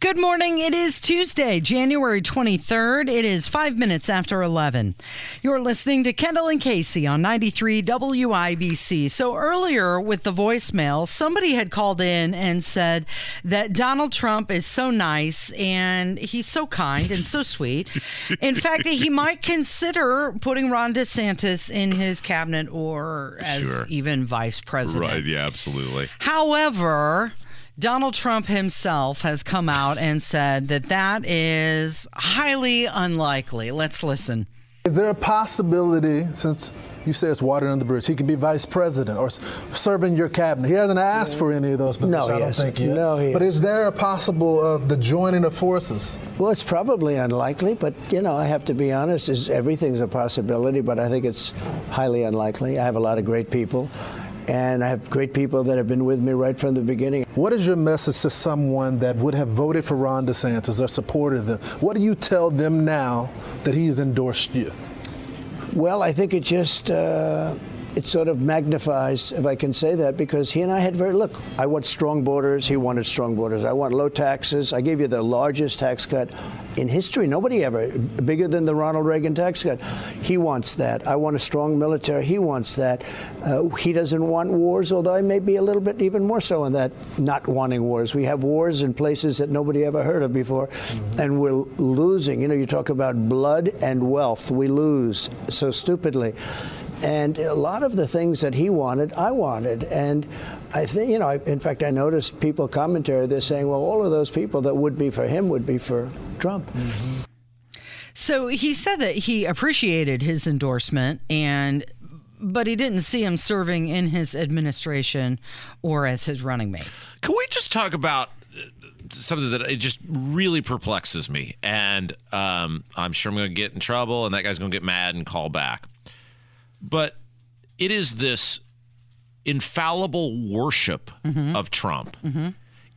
Good morning. It is Tuesday, January 23rd. It is 5 minutes after 11. You're listening to Kendall and Casey on 93 WIBC. So earlier with the voicemail, somebody had called in and said that Donald Trump is so nice and he's so kind and so sweet. In fact, that he might consider putting Ron DeSantis in his cabinet or as even vice president. Right. Yeah, absolutely. However, Donald Trump himself has come out and said that that is highly unlikely. Let's listen. Is there a possibility, since you say it's water under the bridge, he can be vice president or serve in your cabinet? He hasn't asked for any of those positions, I don't think yet. No, he but is there a possible of the joining of forces? Well, it's probably unlikely, but, you know, I have to be honest, everything's a possibility, but I think it's highly unlikely. I have a lot of great people. And I have great people that have been with me right from the beginning. What is your message to someone that would have voted for Ron DeSantis or supported them? What do you tell them now that he's endorsed you? Well, I think it just, it sort of magnifies, if I can say that, because he and I had look, I want strong borders. He wanted strong borders. I want low taxes. I gave you the largest tax cut in history. Nobody ever, bigger than the Ronald Reagan tax cut. He wants that. I want a strong military. He wants that. He doesn't want wars, although I may be a little bit even more so in that not wanting wars. We have wars in places that nobody ever heard of before, and we're losing. You know, you talk about blood and wealth. We lose so stupidly. And a lot of the things that he wanted, I wanted. And I think, you know, in fact, I noticed people commentary, they're saying, well, all of those people that would be for him would be for Trump. Mm-hmm. So he said that he appreciated his endorsement, but he didn't see him serving in his administration or as his running mate. Can we just talk about something that it just really perplexes me? And I'm sure I'm going to get in trouble, and that guy's going to get mad and call back. But it is this infallible worship of Trump. Mm-hmm.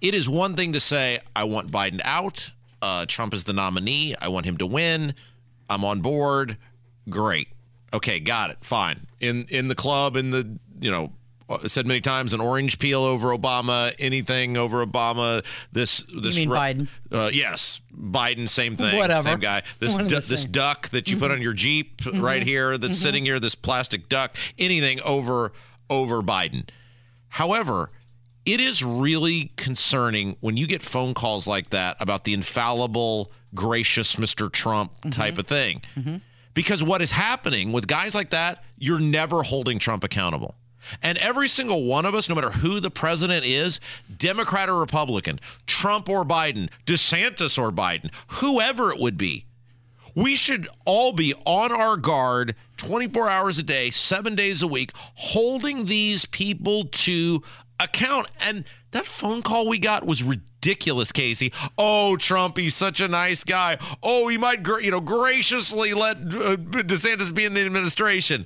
It is one thing to say, I want Biden out. Trump is the nominee. I want him to win. I'm on board. Great. Okay, got it. Fine. In the club, in the, you know, said many times, an orange peel over Obama, anything over Obama. This you mean Biden? Yes, Biden, same thing. Whatever. Same guy. This duck that you put on your Jeep right here that's sitting here, this plastic duck, anything over Biden. However, it is really concerning when you get phone calls like that about the infallible, gracious Mr. Trump type of thing. Mm-hmm. Because what is happening with guys like that, you're never holding Trump accountable. And every single one of us, no matter who the president is, Democrat or Republican, Trump or Biden, DeSantis or Biden, whoever it would be, we should all be on our guard 24 hours a day, 7 days a week, holding these people to account. And that phone call we got was ridiculous, Casey. Oh, Trump, he's such a nice guy. Oh, he might, graciously let DeSantis be in the administration.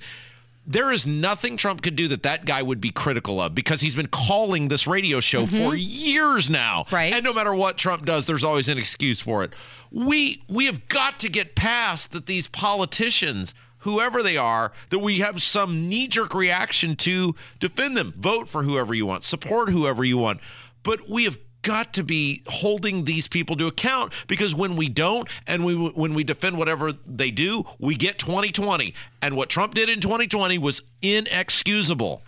There is nothing Trump could do that guy would be critical of, because he's been calling this radio show for years now. Right. And no matter what Trump does, there's always an excuse for it. We have got to get past that these politicians, whoever they are, that we have some knee-jerk reaction to defend them. Vote for whoever you want. Support whoever you want. But we have got to be holding these people to account, because when we don't, and when we defend whatever they do, we get 2020. And what Trump did in 2020 was inexcusable.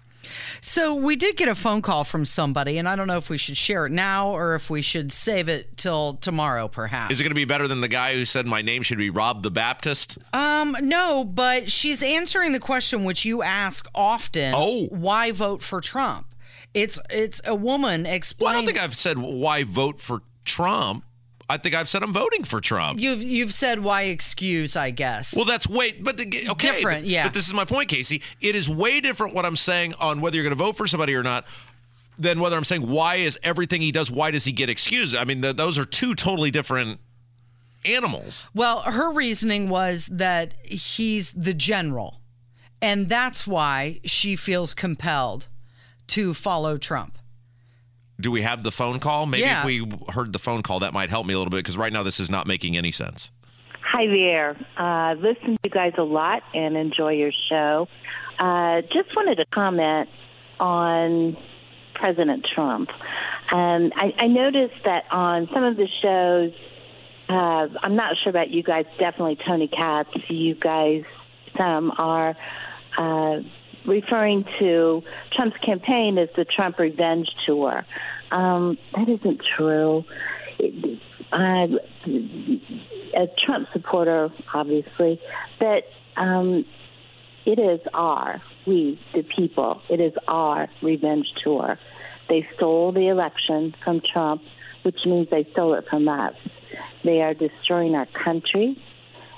So we did get a phone call from somebody, and I don't know if we should share it now or if we should save it till tomorrow, perhaps. Is it going to be better than the guy who said my name should be Rob the Baptist? No, but she's answering the question which you ask often. Oh. Why vote for Trump? It's a woman explaining. Well, I don't think I've said why vote for Trump. I think I've said I'm voting for Trump. You've said why excuse, I guess. Well, that's okay. Different, yeah. But this is my point, Casey. It is way different what I'm saying on whether you're going to vote for somebody or not than whether I'm saying why is everything he does, why does he get excused? I mean, those are two totally different animals. Well, her reasoning was that he's the general, and that's why she feels compelled to follow Trump. Do we have the phone call? Maybe if we heard the phone call, that might help me a little bit, because right now this is not making any sense. Hi there. Listen to you guys a lot and enjoy your show. Just wanted to comment on President Trump. I noticed that on some of the shows, I'm not sure about you guys, definitely Tony Katz, you guys some are referring to Trump's campaign as the Trump Revenge Tour. That isn't true. A Trump supporter, obviously, but it is we, the people, it is our revenge tour. They stole the election from Trump, which means they stole it from us. They are destroying our country.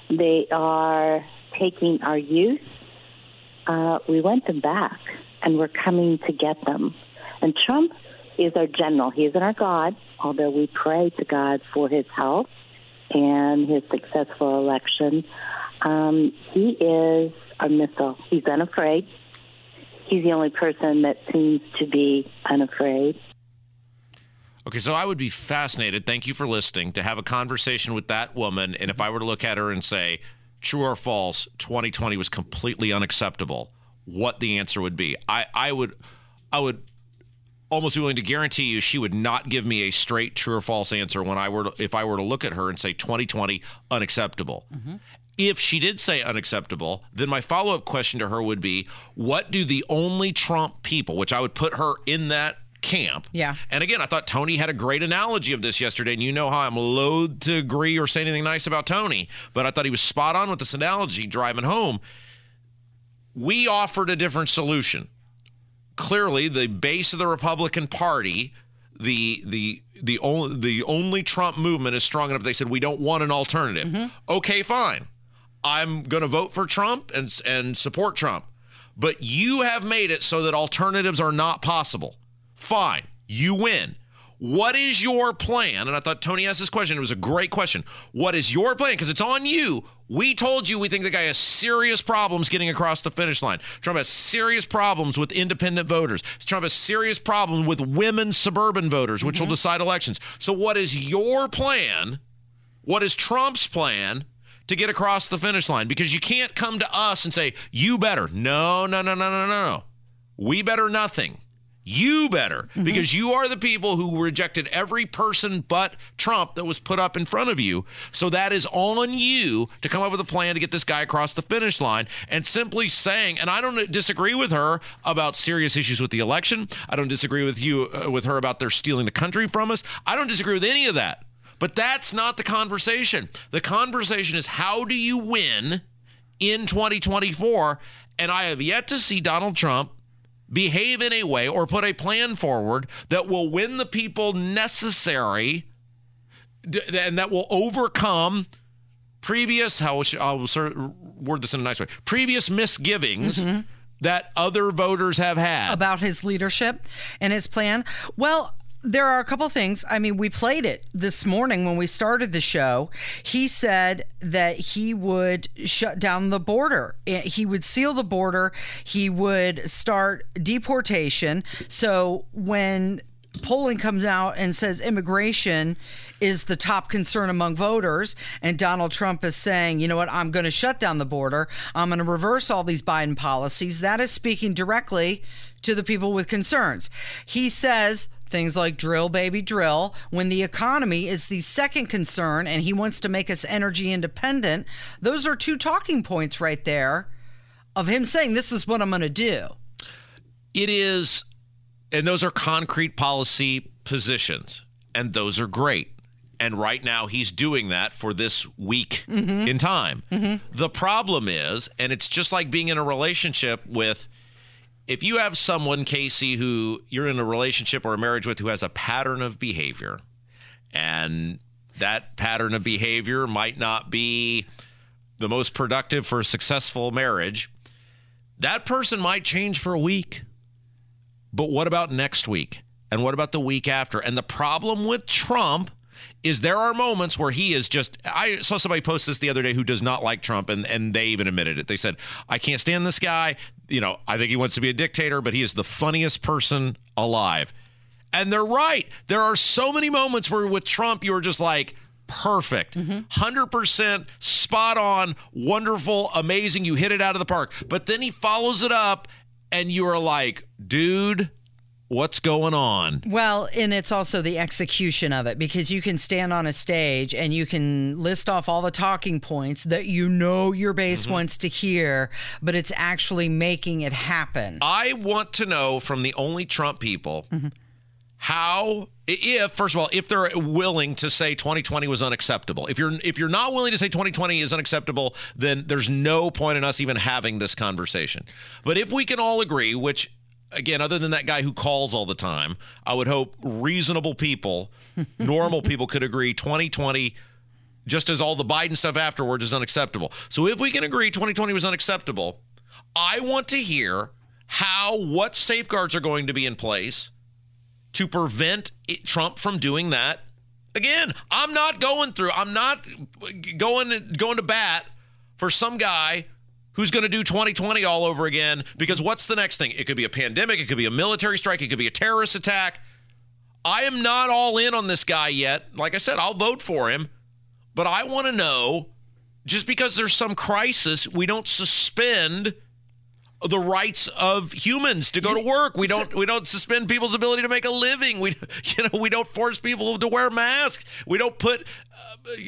They are taking our youth. We want them back, and we're coming to get them. And Trump is our general. He isn't our God, although we pray to God for his health and his successful election. He is our missile. He's unafraid. He's the only person that seems to be unafraid. Okay, so I would be fascinated, thank you for listening, to have a conversation with that woman. And if I were to look at her and say, true or false, 2020 was completely unacceptable, what the answer would be. I would almost be willing to guarantee you she would not give me a straight true or false answer when I were to, if I were to look at her and say 2020 unacceptable. Mm-hmm. If she did say unacceptable, then my follow-up question to her would be, what do the only Trump people, which I would put her in that camp. Yeah. And again, I thought Tony had a great analogy of this yesterday, and you know how I'm loath to agree or say anything nice about Tony, but I thought he was spot on with this analogy driving home. We offered a different solution. Clearly, the base of the Republican Party, the only Trump movement is strong enough. They said, we don't want an alternative. Mm-hmm. Okay, fine. I'm going to vote for Trump and support Trump. But you have made it so that alternatives are not possible. Fine, you win. What is your plan? And I thought Tony asked this question. It was a great question. What is your plan? Because it's on you. We told you we think the guy has serious problems getting across the finish line. Trump has serious problems with independent voters. Trump has serious problems with women suburban voters, which will decide elections. So what is your plan? What is Trump's plan to get across the finish line? Because you can't come to us and say, you better. No. We better nothing. You better, because you are the people who rejected every person but Trump that was put up in front of you. So that is on you to come up with a plan to get this guy across the finish line. And simply saying, and I don't disagree with her about serious issues with the election. I don't disagree with you with her about their stealing the country from us. I don't disagree with any of that. But that's not the conversation. The conversation is, how do you win in 2024? And I have yet to see Donald Trump behave in a way or put a plan forward that will win the people necessary and that will overcome previous, I'll word this in a nice way, previous misgivings that other voters have had. About his leadership and his plan? Well, there are a couple things. I mean, we played it this morning when we started the show. He said that he would shut down the border. He would seal the border. He would start deportation. So when polling comes out and says immigration is the top concern among voters, and Donald Trump is saying, you know what, I'm going to shut down the border. I'm going to reverse all these Biden policies. That is speaking directly to the people with concerns. He says things like drill, baby, drill, when the economy is the second concern and he wants to make us energy independent. Those are two talking points right there of him saying, this is what I'm going to do. It is, and those are concrete policy positions, and those are great. And right now he's doing that for this week in time. The problem is, and it's just like being in a relationship with, if you have someone, Casey, who you're in a relationship or a marriage with who has a pattern of behavior, and that pattern of behavior might not be the most productive for a successful marriage, that person might change for a week. But what about next week? And what about the week after? And the problem with Trump is there are moments where he is just, I saw somebody post this the other day who does not like Trump, and they even admitted it. They said, I can't stand this guy. You know, I think he wants to be a dictator, but he is the funniest person alive. And they're right. There are so many moments where with Trump, you were just like, perfect. 100% spot on, wonderful, amazing. You hit it out of the park. But then he follows it up and you are like, dude, what's going on? Well, and it's also the execution of it, because you can stand on a stage and you can list off all the talking points that you know your base wants to hear, but it's actually making it happen. I want to know from the only Trump people how, if, first of all, if they're willing to say 2020 was unacceptable. If you're not willing to say 2020 is unacceptable, then there's no point in us even having this conversation. But if we can all agree, which, again, other than that guy who calls all the time, I would hope reasonable people, normal people could agree 2020, just as all the Biden stuff afterwards, is unacceptable. So if we can agree 2020 was unacceptable, I want to hear what safeguards are going to be in place to prevent Trump from doing that again. I'm not going to bat for some guy who's going to do 2020 all over again, because what's the next thing? It could be a pandemic. It could be a military strike. It could be a terrorist attack. I am not all in on this guy yet. Like I said, I'll vote for him, but I want to know, just because there's some crisis, we don't suspend the rights of humans to go to work. We don't suspend people's ability to make a living. We don't force people to wear masks. We don't put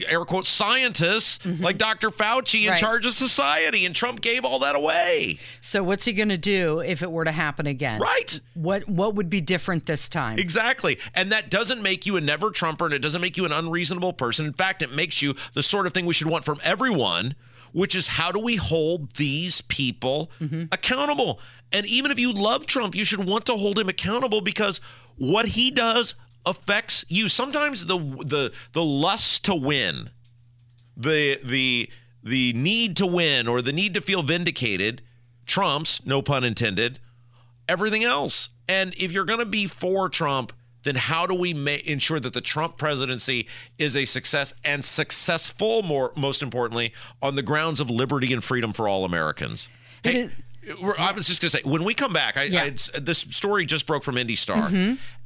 air quotes scientists like Dr. Fauci in charge of society. And Trump gave all that away. So what's he going to do if it were to happen again? Right. What would be different this time? Exactly. And that doesn't make you a never Trumper, and it doesn't make you an unreasonable person. In fact, it makes you the sort of thing we should want from everyone, which is, how do we hold these people accountable? And even if you love Trump, you should want to hold him accountable, because what he does affects you. Sometimes the lust to win, the need to win, or the need to feel vindicated trumps, no pun intended, everything else. And if you're going to be for Trump, then how do we ensure that the Trump presidency is a success, and successful, most importantly, on the grounds of liberty and freedom for all Americans? Hey, I was just going to say, when we come back, this story just broke from Indy Star,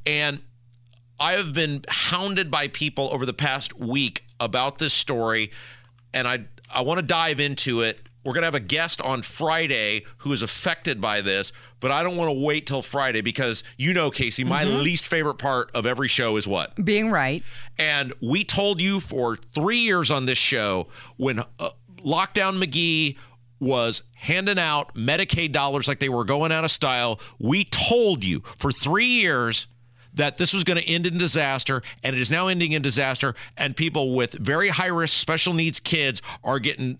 and I have been hounded by people over the past week about this story, and I want to dive into it. We're going to have a guest on Friday who is affected by this, but I don't want to wait till Friday, because, you know, Casey, my least favorite part of every show is what? Being right. And we told you for 3 years on this show, when Lockdown McGee was handing out Medicaid dollars like they were going out of style, we told you for 3 years that this was going to end in disaster, and it is now ending in disaster, and people with very high-risk special needs kids are getting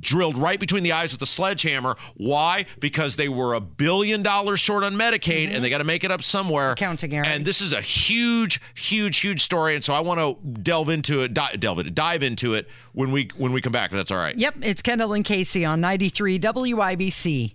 drilled right between the eyes with a sledgehammer. Why? Because they were $1 billion short on Medicaid, and they got to make it up somewhere. Accounting error. And this is a huge, huge, huge story, and so I want to dive into it when we come back. If that's all right. Yep, it's Kendall and Casey on 93 WIBC.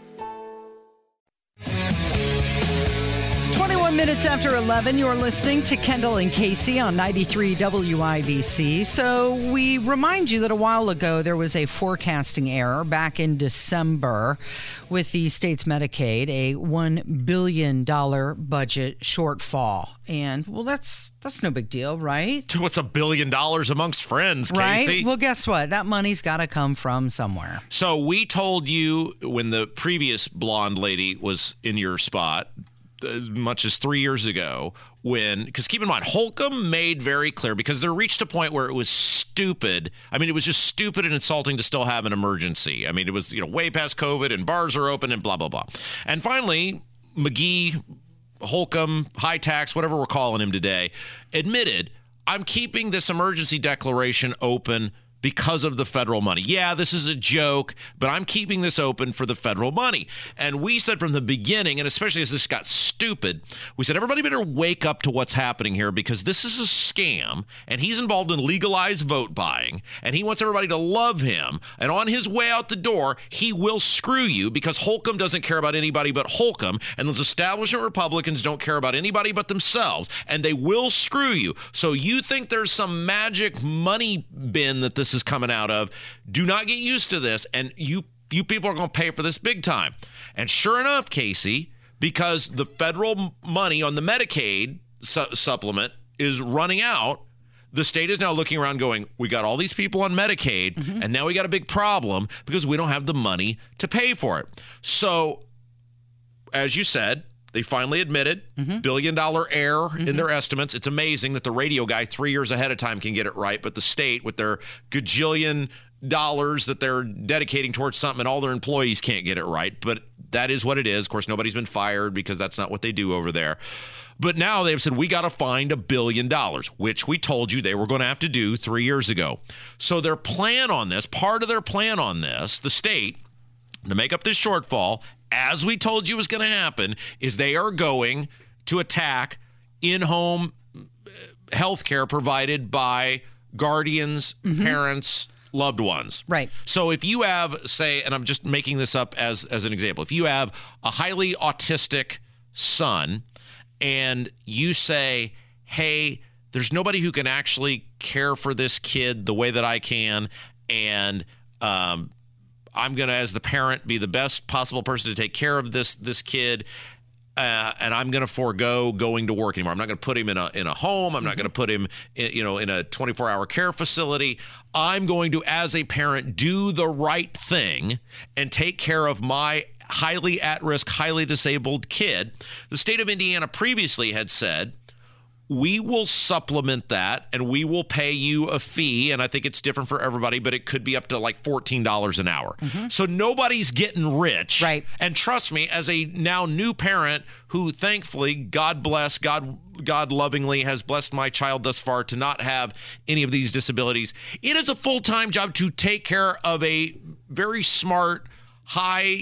21 minutes after 11, you're listening to Kendall and Casey on 93 WIBC. So we remind you that a while ago, there was a forecasting error back in December with the state's Medicaid, a $1 billion budget shortfall. And, well, that's no big deal, right? What's $1 billion amongst friends, right? Casey? Well, guess what? That money's got to come from somewhere. So we told you when the previous blonde lady was in your spot, as much as 3 years ago, because keep in mind, Holcomb made very clear, because there reached a point where it was stupid. I mean, it was just stupid and insulting to still have an emergency. I mean, it was, way past COVID, and bars are open and blah, blah, blah. And finally, McGee, Holcomb, high tax, whatever we're calling him today, admitted, I'm keeping this emergency declaration open because of the federal money. Yeah, this is a joke, but I'm keeping this open for the federal money. And we said from the beginning, and especially as this got stupid, we said everybody better wake up to what's happening here, because this is a scam, and he's involved in legalized vote buying, and he wants everybody to love him. And on his way out the door, he will screw you, because Holcomb doesn't care about anybody but Holcomb, and those establishment Republicans don't care about anybody but themselves, and they will screw you. So you think there's some magic money bin that this is coming out of? Do not get used to this, and you people are going to pay for this big time. And sure enough, Casey, because the federal money on the Medicaid supplement is running out, the state is now looking around going, we got all these people on Medicaid, and now we got a big problem because we don't have the money to pay for it. So, as you said, they finally admitted billion-dollar error in their estimates. It's amazing that the radio guy 3 years ahead of time can get it right, but the state, with their gajillion dollars that they're dedicating towards something and all their employees, can't get it right. But that is what it is. Of course, nobody's been fired because that's not what they do over there. But now they've said, we got to find $1 billion, which we told you they were going to have to do 3 years ago. So their plan on this, part of their plan on this, the state, to make up this shortfall, as we told you was going to happen, is they are going to attack in-home health care provided by guardians, parents, loved ones. Right. So if you have, say, and I'm just making this up as an example, if you have a highly autistic son and you say, hey, there's nobody who can actually care for this kid the way that I can, and I'm going to, as the parent, be the best possible person to take care of this kid, and I'm going to forego going to work anymore. I'm not going to put him in a home. I'm not going to put him in a 24-hour care facility. I'm going to, as a parent, do the right thing and take care of my highly at-risk, highly disabled kid. The state of Indiana previously had said, we will supplement that and we will pay you a fee. And I think it's different for everybody, but it could be up to like $14 an hour. So nobody's getting rich. Right. And trust me, as a now new parent who thankfully, God lovingly has blessed my child thus far to not have any of these disabilities, it is a full-time job to take care of a very smart, high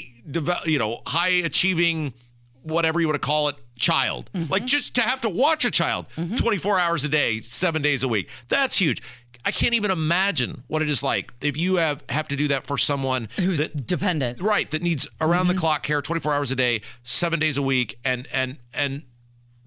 achieving, whatever you want to call it, child. Like, just to have to watch a child 24 hours a day, 7 days a week, that's huge. I can't even imagine what it is like if you have to do that for someone who's dependent, right, that needs around the clock care 24 hours a day, 7 days a week. And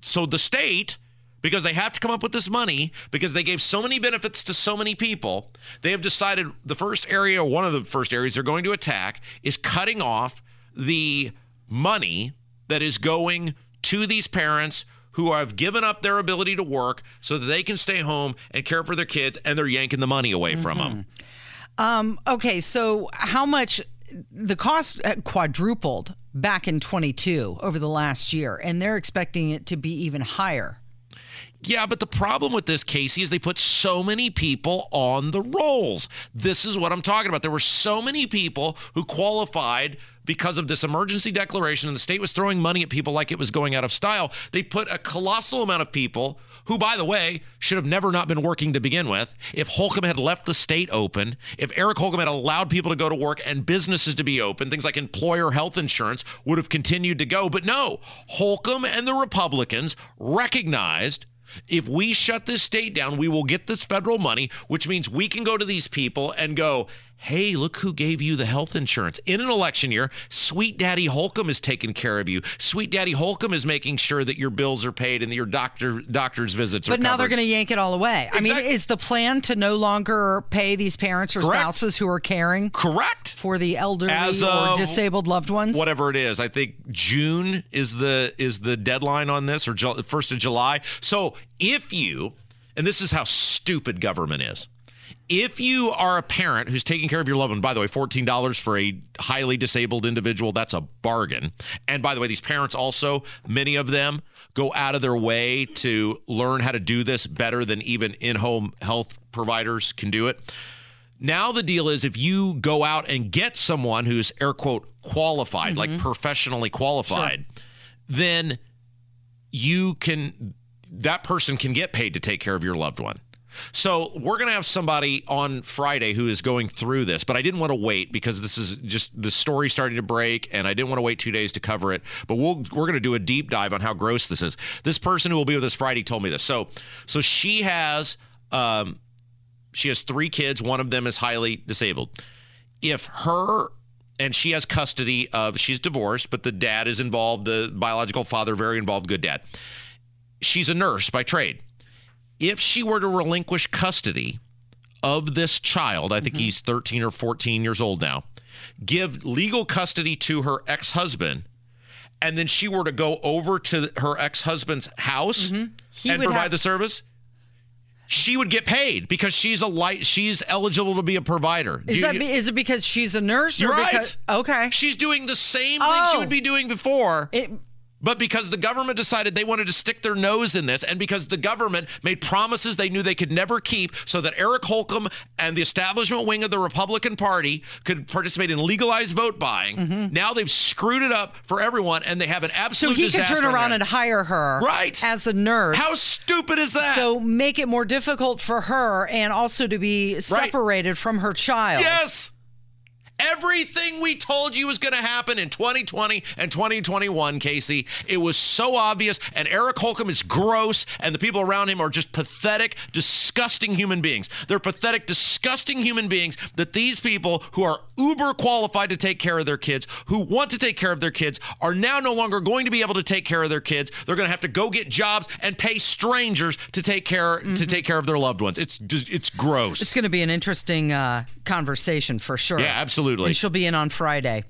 so the state, because they have to come up with this money, because they gave so many benefits to so many people, they have decided one of the first areas they're going to attack is cutting off the money that is going to these parents who have given up their ability to work so that they can stay home and care for their kids, and they're yanking the money away from them. Okay, so how much, the cost quadrupled back in 22 over the last year, and they're expecting it to be even higher. Yeah, but the problem with this, Casey, is they put so many people on the rolls. This is what I'm talking about. There were so many people who qualified because of this emergency declaration, and the state was throwing money at people like it was going out of style. They put a colossal amount of people who, by the way, should have never not been working to begin with. If Holcomb had left the state open, if Eric Holcomb had allowed people to go to work and businesses to be open, things like employer health insurance would have continued to go. But no, Holcomb and the Republicans recognized, if we shut this state down, we will get this federal money, which means we can go to these people and go, hey, look who gave you the health insurance. In an election year, Sweet Daddy Holcomb is taking care of you. Sweet Daddy Holcomb is making sure that your bills are paid and that your doctor's visits are covered. But now they're going to yank it all away. Exactly. I mean, is the plan to no longer pay these parents or spouses who are caring for the elderly or disabled loved ones? Whatever it is. I think June is the deadline on this, or 1st of July. So if you, and this is how stupid government is, if you are a parent who's taking care of your loved one, by the way, $14 for a highly disabled individual, that's a bargain. And by the way, these parents also, many of them go out of their way to learn how to do this better than even in-home health providers can do it. Now the deal is, if you go out and get someone who's, air quote, qualified, like professionally qualified, then that person can get paid to take care of your loved one. So we're going to have somebody on Friday who is going through this, but I didn't want to wait because this is just the story starting to break, and I didn't want to wait 2 days to cover it. But we're going to do a deep dive on how gross this is. This person who will be with us Friday told me this. So she has 3 kids. One of them is highly disabled. And she has custody of, she's divorced, but the dad is involved, the biological father, very involved, good dad. She's a nurse by trade. If she were to relinquish custody of this child, I think he's 13 or 14 years old now, give legal custody to her ex-husband, and then she were to go over to her ex-husband's house and provide the service, she would get paid because she's eligible to be a provider. Is it because she's a nurse? You're right. Okay. She's doing the same thing she would be doing before. But because the government decided they wanted to stick their nose in this, and because the government made promises they knew they could never keep, so that Eric Holcomb and the establishment wing of the Republican Party could participate in legalized vote buying, now they've screwed it up for everyone, and they have an absolute disaster. So he could turn around and hire her as a nurse. How stupid is that? So make it more difficult for her, and also to be separated from her child. Yes. Everything we told you was going to happen in 2020 and 2021, Casey. It was so obvious, and Eric Holcomb is gross, and the people around him are just pathetic, disgusting human beings. They're pathetic, disgusting human beings that these people who are uber qualified to take care of their kids, who want to take care of their kids, are now no longer going to be able to take care of their kids. They're going to have to go get jobs and pay strangers to take care of their loved ones. It's gross. It's going to be an interesting conversation for sure. Yeah, absolutely. And she'll be in on Friday.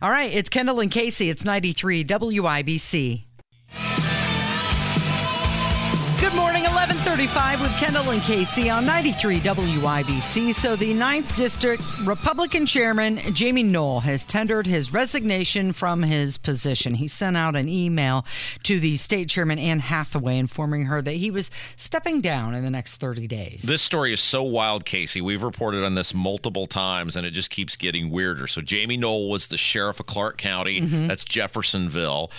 All right, it's Kendall and Casey. It's 93 WIBC. Good morning, 11:35 with Kendall and Casey on 93 WIBC. So the 9th District Republican Chairman Jamie Knoll has tendered his resignation from his position. He sent out an email to the state chairman, Ann Hathaway, informing her that he was stepping down in the next 30 days. This story is so wild, Casey. We've reported on this multiple times, and it just keeps getting weirder. So Jamie Knoll was the sheriff of Clark County. That's Jeffersonville.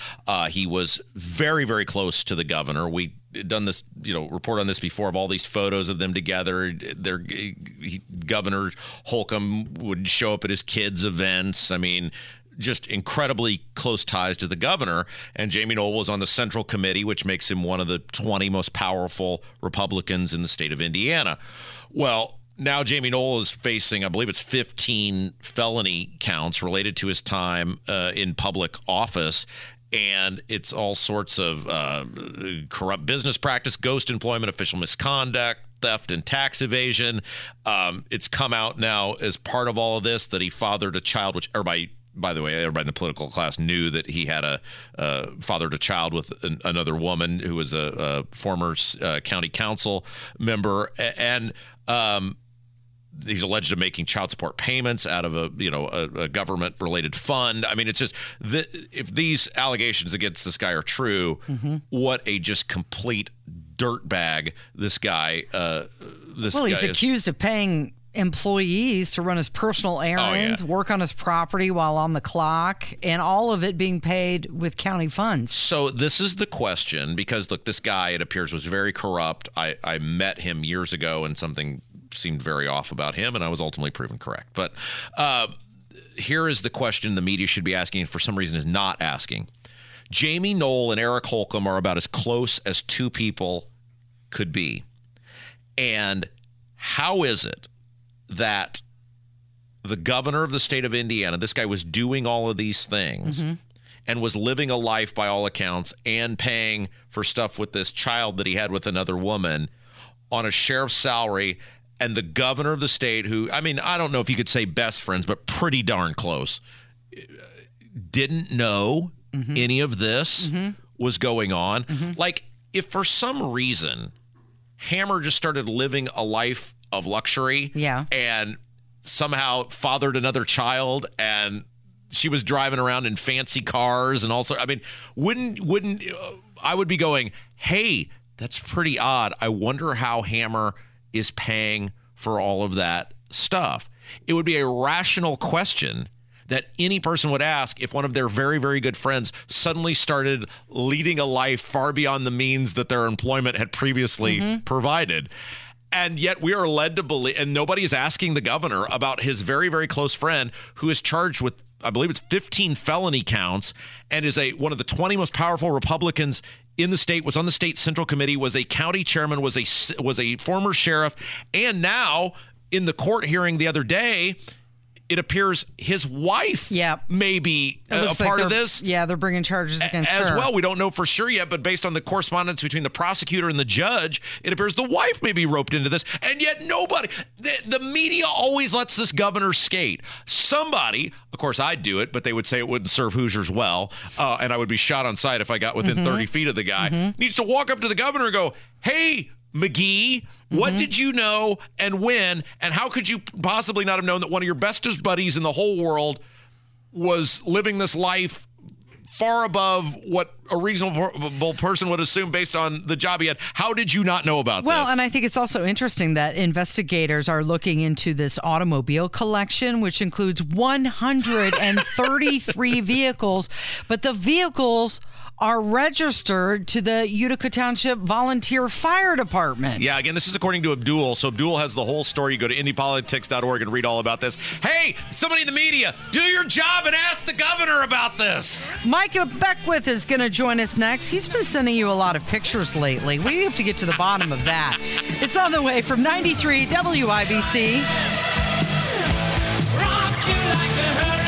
He was very, very close to the governor. We done this, report on this before, of all these photos of them together. Governor Holcomb would show up at his kids' events. I mean, just incredibly close ties to the governor. And Jamie Knoll was on the Central Committee, which makes him one of the 20 most powerful Republicans in the state of Indiana. Well, now Jamie Knoll is facing, I believe it's 15 felony counts related to his time in public office. And it's all sorts of corrupt business practice, ghost employment, official misconduct, theft, and tax evasion. It's come out now as part of all of this that he fathered a child, which everybody, by the way, everybody in the political class knew that he had fathered a child with another woman who was a former county council member. And he's alleged of making child support payments out of a government-related fund. I mean, it's just if these allegations against this guy are true, what a just complete dirtbag this guy. He's accused of paying employees to run his personal errands, work on his property while on the clock, and all of it being paid with county funds. So this is the question, because look, this guy, it appears, was very corrupt. I met him years ago, and something seemed very off about him, and I was ultimately proven correct. But here is the question the media should be asking, and for some reason is not asking. Jamie Knoll and Eric Holcomb are about as close as two people could be. And how is it that the governor of the state of Indiana, this guy was doing all of these things and was living a life by all accounts and paying for stuff with this child that he had with another woman on a sheriff's salary, and the governor of the state, who, I mean, I don't know if you could say best friends, but pretty darn close, didn't know any of this was going on? Like, if for some reason Hammer just started living a life of luxury and somehow fathered another child, and she was driving around in fancy cars and all sorts, I mean, wouldn't I would be going, hey, that's pretty odd. I wonder how Hammer is paying for all of that stuff. It would be a rational question that any person would ask if one of their very, very good friends suddenly started leading a life far beyond the means that their employment had previously provided. And yet we are led to believe, and nobody's asking the governor about his very, very close friend who is charged with, I believe it's 15 felony counts, and is one of the 20 most powerful Republicans in the state, was on the state central committee, was a county chairman, was a former sheriff. And now in the court hearing the other day, it appears his wife may be a part of this. Yeah, they're bringing charges against her. As well, we don't know for sure yet, but based on the correspondence between the prosecutor and the judge, it appears the wife may be roped into this. And yet nobody, the media always lets this governor skate. Somebody, of course I'd do it, but they would say it wouldn't serve Hoosiers well, and I would be shot on sight if I got within 30 feet of the guy, needs to walk up to the governor and go, hey, McGee, what did you know and when, and how could you possibly not have known that one of your bestest buddies in the whole world was living this life far above what a reasonable person would assume based on the job he had? How did you not know about this? Well, and I think it's also interesting that investigators are looking into this automobile collection, which includes 133 vehicles, but the vehicles are registered to the Utica Township Volunteer Fire Department. Yeah, again, this is according to Abdul. So Abdul has the whole story. You go to IndyPolitics.org and read all about this. Hey, somebody in the media, do your job and ask the governor about this. Micah Beckwith is going to join us next. He's been sending you a lot of pictures lately. We have to get to the bottom of that. It's on the way from 93 WIBC. Rock you like a hurricane.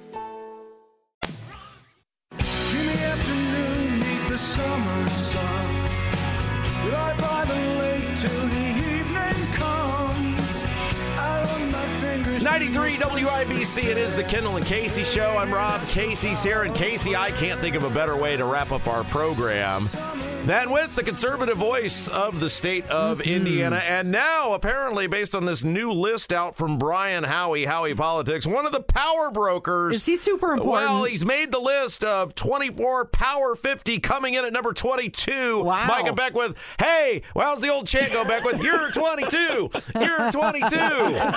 In the afternoon, neath the summer sun, we lie by the lake till the evening comes. I run my fingers... 93 WIBC, it is the Kendall and Casey show. I'm Rob. Casey's here, and Casey, I can't think of a better way to wrap up our program than with the conservative voice of the state of Indiana. And now, apparently, based on this new list out from Brian Howie, Howie Politics, one of the power brokers. Is he super important? Well, he's made the list of 24 Power 50, coming in at number 22. Wow. Micah Beckwith, hey, well, how's the old chant go, Beckwith? You're 22. You're 22.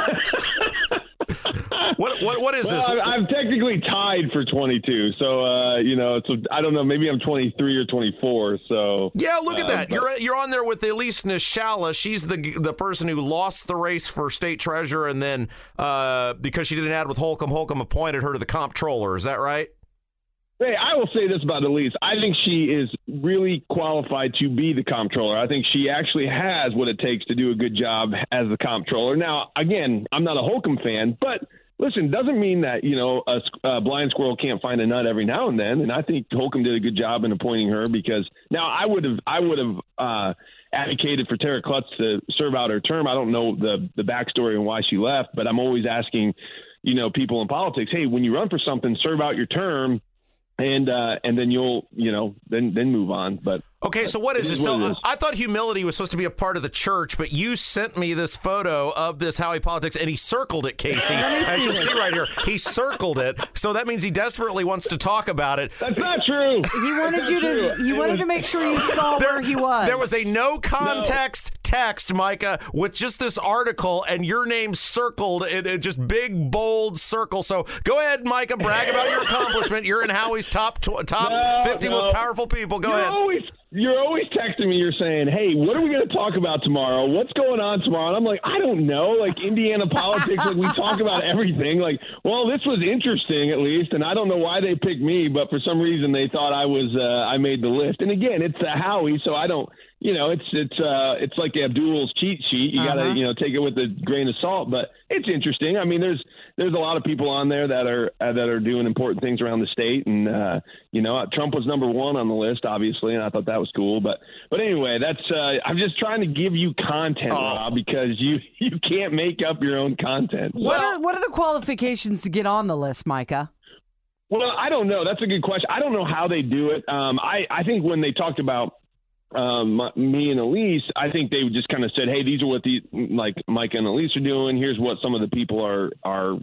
What is this? I'm technically tied for 22, so so I don't know. Maybe I'm 23 or 24. So yeah, look at that. You're on there with Elise Nishala. She's the person who lost the race for state treasurer, and then because she didn't add with Holcomb appointed her to the comptroller. Is that right? Hey, I will say this about Elise. I think she is really qualified to be the comptroller. I think she actually has what it takes to do a good job as the comptroller. Now, again, I'm not a Holcomb fan, but listen, doesn't mean that, a blind squirrel can't find a nut every now and then. And I think Holcomb did a good job in appointing her, because now I would have advocated for Tara Klutz to serve out her term. I don't know the backstory and why she left, but I'm always asking, people in politics, hey, when you run for something, serve out your term. And then you'll, then move on. But okay, so what is this? So I thought humility was supposed to be a part of the church, but you sent me this photo of this Howie Politics, and he circled it, Casey. As you see right here, he circled it. So that means he desperately wants to talk about it. That's not true. He wanted you to. He wanted to make sure you saw where he was. There was a no context text, Micah, with just this article and your name circled in just big bold circle. So go ahead, Micah, brag about your accomplishment. You're in Howie's top 50 most powerful people. Go ahead. You're always texting me. You're saying, hey, what are we going to talk about tomorrow? What's going on tomorrow? And I'm like, I don't know. Like Indiana politics, like we talk about everything. Like, well, this was interesting at least. And I don't know why they picked me, but for some reason they thought I made the list. And again, it's a Howie. So I don't, it's like Abdul's cheat sheet. You gotta, take it with a grain of salt, but it's interesting. I mean, there's a lot of people on there that are doing important things around the state. And, Trump was number one on the list, obviously. And I thought that was cool. But anyway, that's, I'm just trying to give you content, Rob, because you can't make up your own content. What are the qualifications to get on the list, Micah? Well, I don't know. That's a good question. I don't know how they do it. I think when they talked about me and Elise, I think they just kind of said, hey, these are what the, like Micah and Elise are doing. Here's what some of the people are,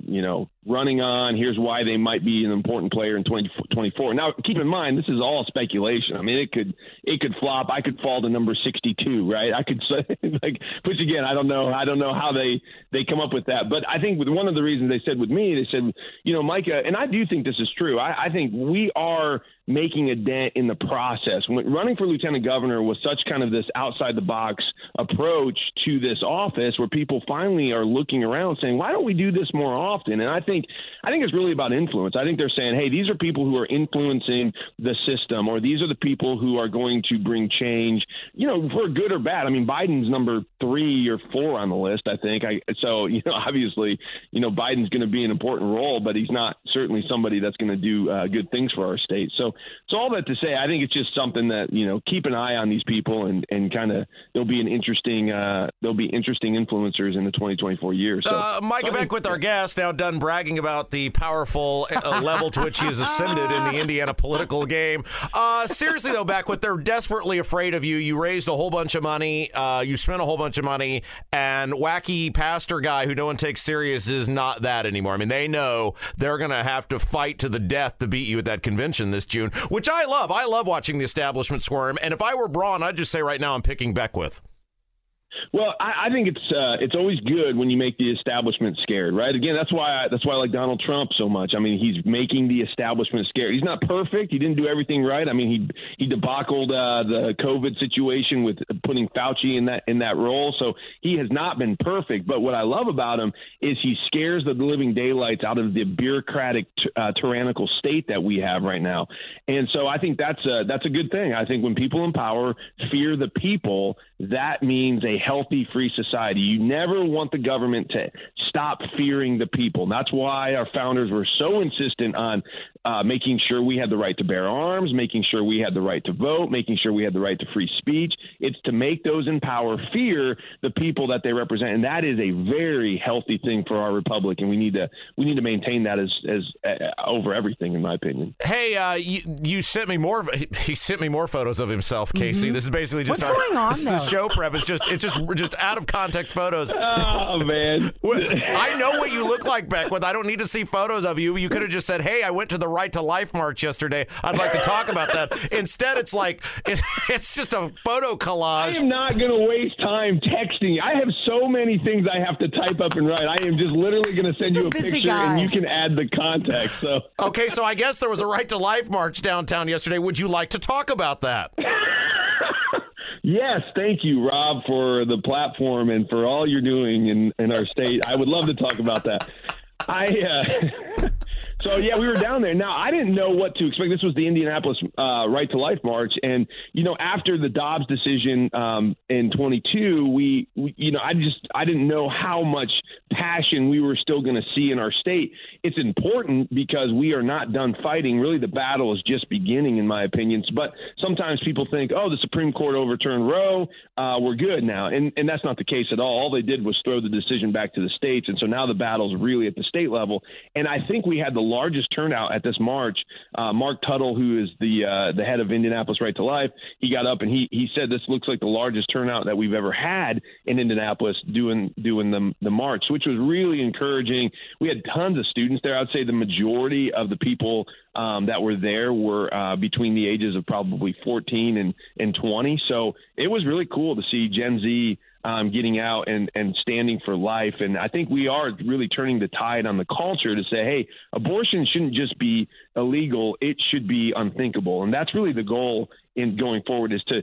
you know, running on. Here's why they might be an important player in 2024. Now, keep in mind, this is all speculation. I mean, it could flop. I could fall to number 62, right? I could say, like, which again, I don't know how they come up with that. But I think with one of the reasons they said with me, they said, you know, Micah, and I do think this is true. I think we are making a dent in the process. When running for lieutenant governor was such kind of this outside the box approach to this office, where people finally are looking around saying, why don't we do this more often? And I think it's really about influence. I think they're saying, hey, these are people who are influencing the system, or these are the people who are going to bring change, you know, for good or bad. I mean, Biden's number 3 or 4 on the list, I think. So, you know, obviously, you know, Biden's going to be an important role, but he's not certainly somebody that's going to do good things for our state. So all that to say, I think it's just something that, you know, keep an eye on these people and kind of there'll be interesting influencers in the 2024 year. So Micah Beckwith, our guest, now done bragging about the powerful level to which he has ascended in the Indiana political game. Seriously, though, Beckwith, they're desperately afraid of you. You raised a whole bunch of money. You spent a whole bunch of money, and wacky pastor guy who no one takes serious is not that anymore. I mean, they know they're going to have to fight to the death to beat you at that convention this June, which I love. I love watching the establishment squirm. And if I were Braun, I'd just say right now I'm picking Beckwith. Well, I think it's always good when you make the establishment scared, right? Again, that's why I like Donald Trump so much. I mean, he's making the establishment scared. He's not perfect. He didn't do everything right. I mean, he debacled the COVID situation with putting Fauci in that role. So he has not been perfect. But what I love about him is he scares the living daylights out of the bureaucratic, tyrannical state that we have right now. And so I think that's a good thing. I think when people in power fear the people, that means a healthy, free society. You never want the government to stop fearing the people. And that's why our founders were so insistent on making sure we had the right to bear arms, making sure we had the right to vote, making sure we had the right to free speech. It's to make those in power fear the people that they represent. And that is a very healthy thing for our republic. And we need to maintain that as over everything, in my opinion. Hey, you sent me more. He sent me more photos of himself, Casey. Mm-hmm. This is basically just what's going on, this though? Is the show prep. It's just out of context photos. Oh, man. I know what you look like, Beckwith. I don't need to see photos of you. You could have just said, hey, I went to the Right to Life march yesterday. I'd like to talk about that. Instead, it's like, it's just a photo collage. I am not going to waste time texting. I have so many things I have to type up and write. I am just literally going to send you a picture guy. And you can add the context. So. Okay, so I guess there was a Right to Life march downtown yesterday. Would you like to talk about that? Yes, thank you, Rob, for the platform and for all you're doing in our state. I would love to talk about that. So, yeah, we were down there. Now, I didn't know what to expect. This was the Indianapolis Right to Life march. And, you know, after the Dobbs decision in 22, we, you know, I didn't know how much passion we were still going to see in our state. It's important because we are not done fighting. Really, the battle is just beginning, in my opinion. But sometimes people think, oh, the Supreme Court overturned Roe. We're good now. And that's not the case at all. All they did was throw the decision back to the states. And so now the battle's really at the state level. And I think we had the largest turnout at this march. Mark Tuttle, who is the head of Indianapolis Right to Life, he got up and he said, this looks like the largest turnout that we've ever had in Indianapolis doing the march, which was really encouraging. We had tons of students there. I'd say the majority of the people that were there were between the ages of probably 14 and 20. So it was really cool to see Gen Z getting out and standing for life. And I think we are really turning the tide on the culture to say, hey, abortion shouldn't just be illegal. It should be unthinkable. And that's really the goal in going forward is to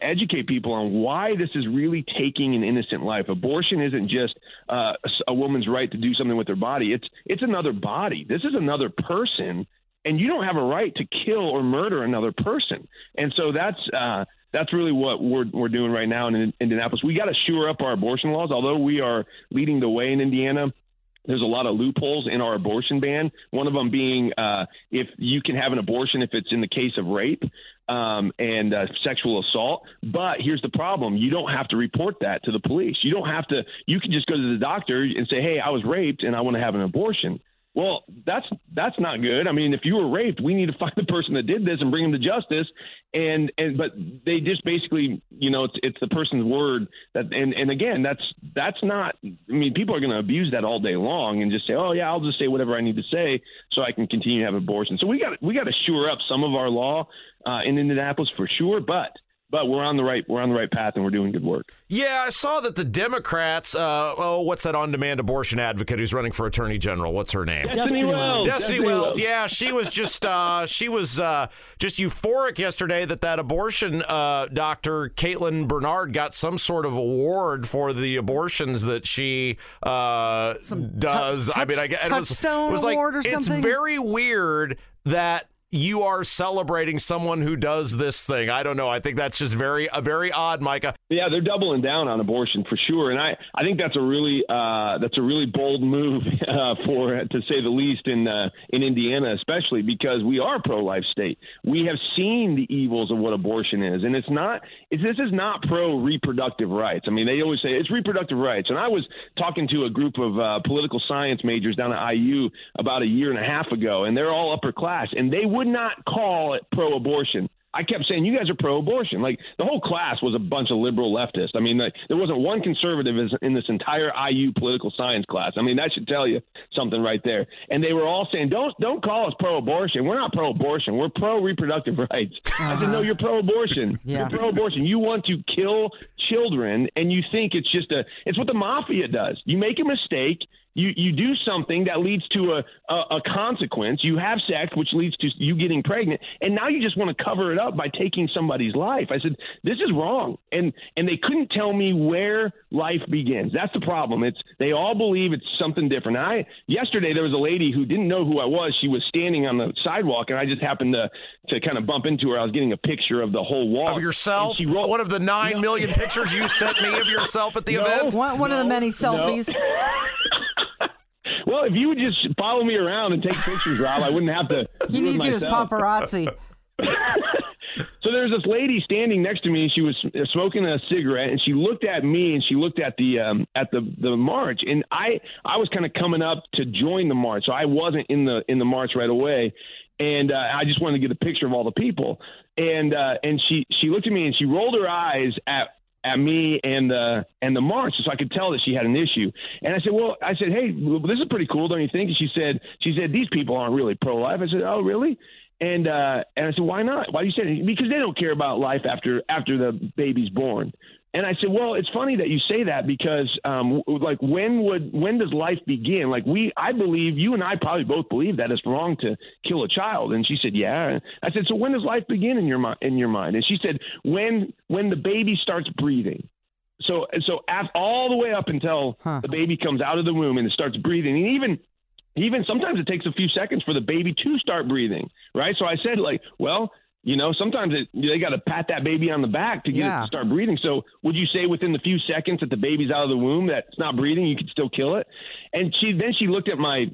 educate people on why this is really taking an innocent life. Abortion isn't just a woman's right to do something with her body. It's another body. This is another person, and you don't have a right to kill or murder another person. And so that's really what we're doing right now in Indianapolis. We got to shore up our abortion laws. Although we are leading the way in Indiana, there's a lot of loopholes in our abortion ban. One of them being if you can have an abortion if it's in the case of rape and sexual assault. But here's the problem. You don't have to report that to the police. You can just go to the doctor and say, hey, I was raped and I want to have an abortion. Well, that's not good. I mean, if you were raped, we need to find the person that did this and bring them to justice. But they just basically, you know, it's the person's word that, and again, that's not, I mean, people are going to abuse that all day long and just say, oh yeah, I'll just say whatever I need to say so I can continue to have abortion. So we got to shore up some of our law in Indianapolis for sure. But we're on the right path, and we're doing good work. Yeah, I saw that the Democrats. What's that on-demand abortion advocate who's running for attorney general? What's her name? Destiny Wells. Destiny Wells. Yeah, she was just euphoric yesterday that abortion doctor Caitlin Bernard got some sort of award for the abortions that she does. Touchstone award or something. It's very weird that you are celebrating someone who does this thing. I don't know. I think that's just very odd, Micah. Yeah, they're doubling down on abortion for sure, and I think that's a really bold move to say the least in Indiana, especially because we are a pro-life state. We have seen the evils of what abortion is, and this is not pro-reproductive rights. I mean, they always say it's reproductive rights, and I was talking to a group of political science majors down at IU about a year and a half ago, and they're all upper class, and they would not call it pro-abortion. I kept saying, you guys are pro-abortion. Like, the whole class was a bunch of liberal leftists. I mean, like, there wasn't one conservative in this entire IU political science class. I mean, that should tell you something right there. And they were all saying, don't call us pro-abortion. We're not pro-abortion. We're pro-reproductive rights. I said, no, you're pro-abortion. Yeah. You're pro-abortion. You want to kill children, and you think it's just it's what the mafia does. You make a mistake. You do something that leads to a consequence. You have sex, which leads to you getting pregnant. And now you just want to cover it up by taking somebody's life. I said, this is wrong. And they couldn't tell me where life begins. That's the problem. They all believe it's something different. Yesterday, there was a lady who didn't know who I was. She was standing on the sidewalk, and I just happened to kind of bump into her. I was getting a picture of the whole wall. Of yourself? One of the 9 million pictures you sent me of yourself at the event? One of the many selfies. No. Well, if you would just follow me around and take pictures, Rob, I wouldn't have to. He needs you as paparazzi. So there's this lady standing next to me, and she was smoking a cigarette, and she looked at me, and she looked at the march, and I was kind of coming up to join the march, so I wasn't in the march right away, and I just wanted to get a picture of all the people, and she looked at me and she rolled her eyes at me and the march, so I could tell that she had an issue. And I said, hey, this is pretty cool, don't you think? And she said, these people aren't really pro-life. I said, oh, really? And I said, why not? Why do you say that? Because they don't care about life after the baby's born. And I said, well, it's funny that you say that because, when does life begin? Like, I believe, you and I probably both believe that it's wrong to kill a child. And she said, yeah. I said, so when does life begin in your mind? And she said, when the baby starts breathing. So all the way up until the baby comes out of the womb and it starts breathing, and even sometimes it takes a few seconds for the baby to start breathing, right? So I said, like, well, you know, sometimes they got to pat that baby on the back to get it to start breathing. So would you say within the few seconds that the baby's out of the womb that it's not breathing, you could still kill it? And she looked at my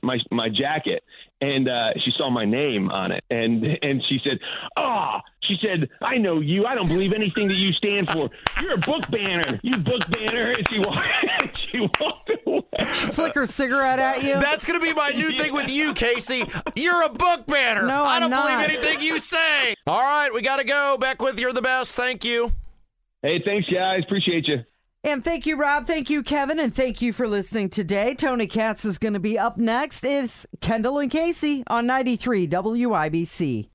jacket, and she saw my name on it. And she said, she said, I know you. I don't believe anything that you stand for. You're a book banner. You book banner. And she walked away. She flicked her cigarette at you. That's going to be my new thing with you, Casey. You're a book banner. No, I don't believe anything you say. All right, we got to go. Beckwith, you're the best. Thank you. Hey, thanks, guys. Appreciate you. And thank you, Rob. Thank you, Kevin. And thank you for listening today. Tony Katz is going to be up next. It's Kendall and Casey on 93 WIBC.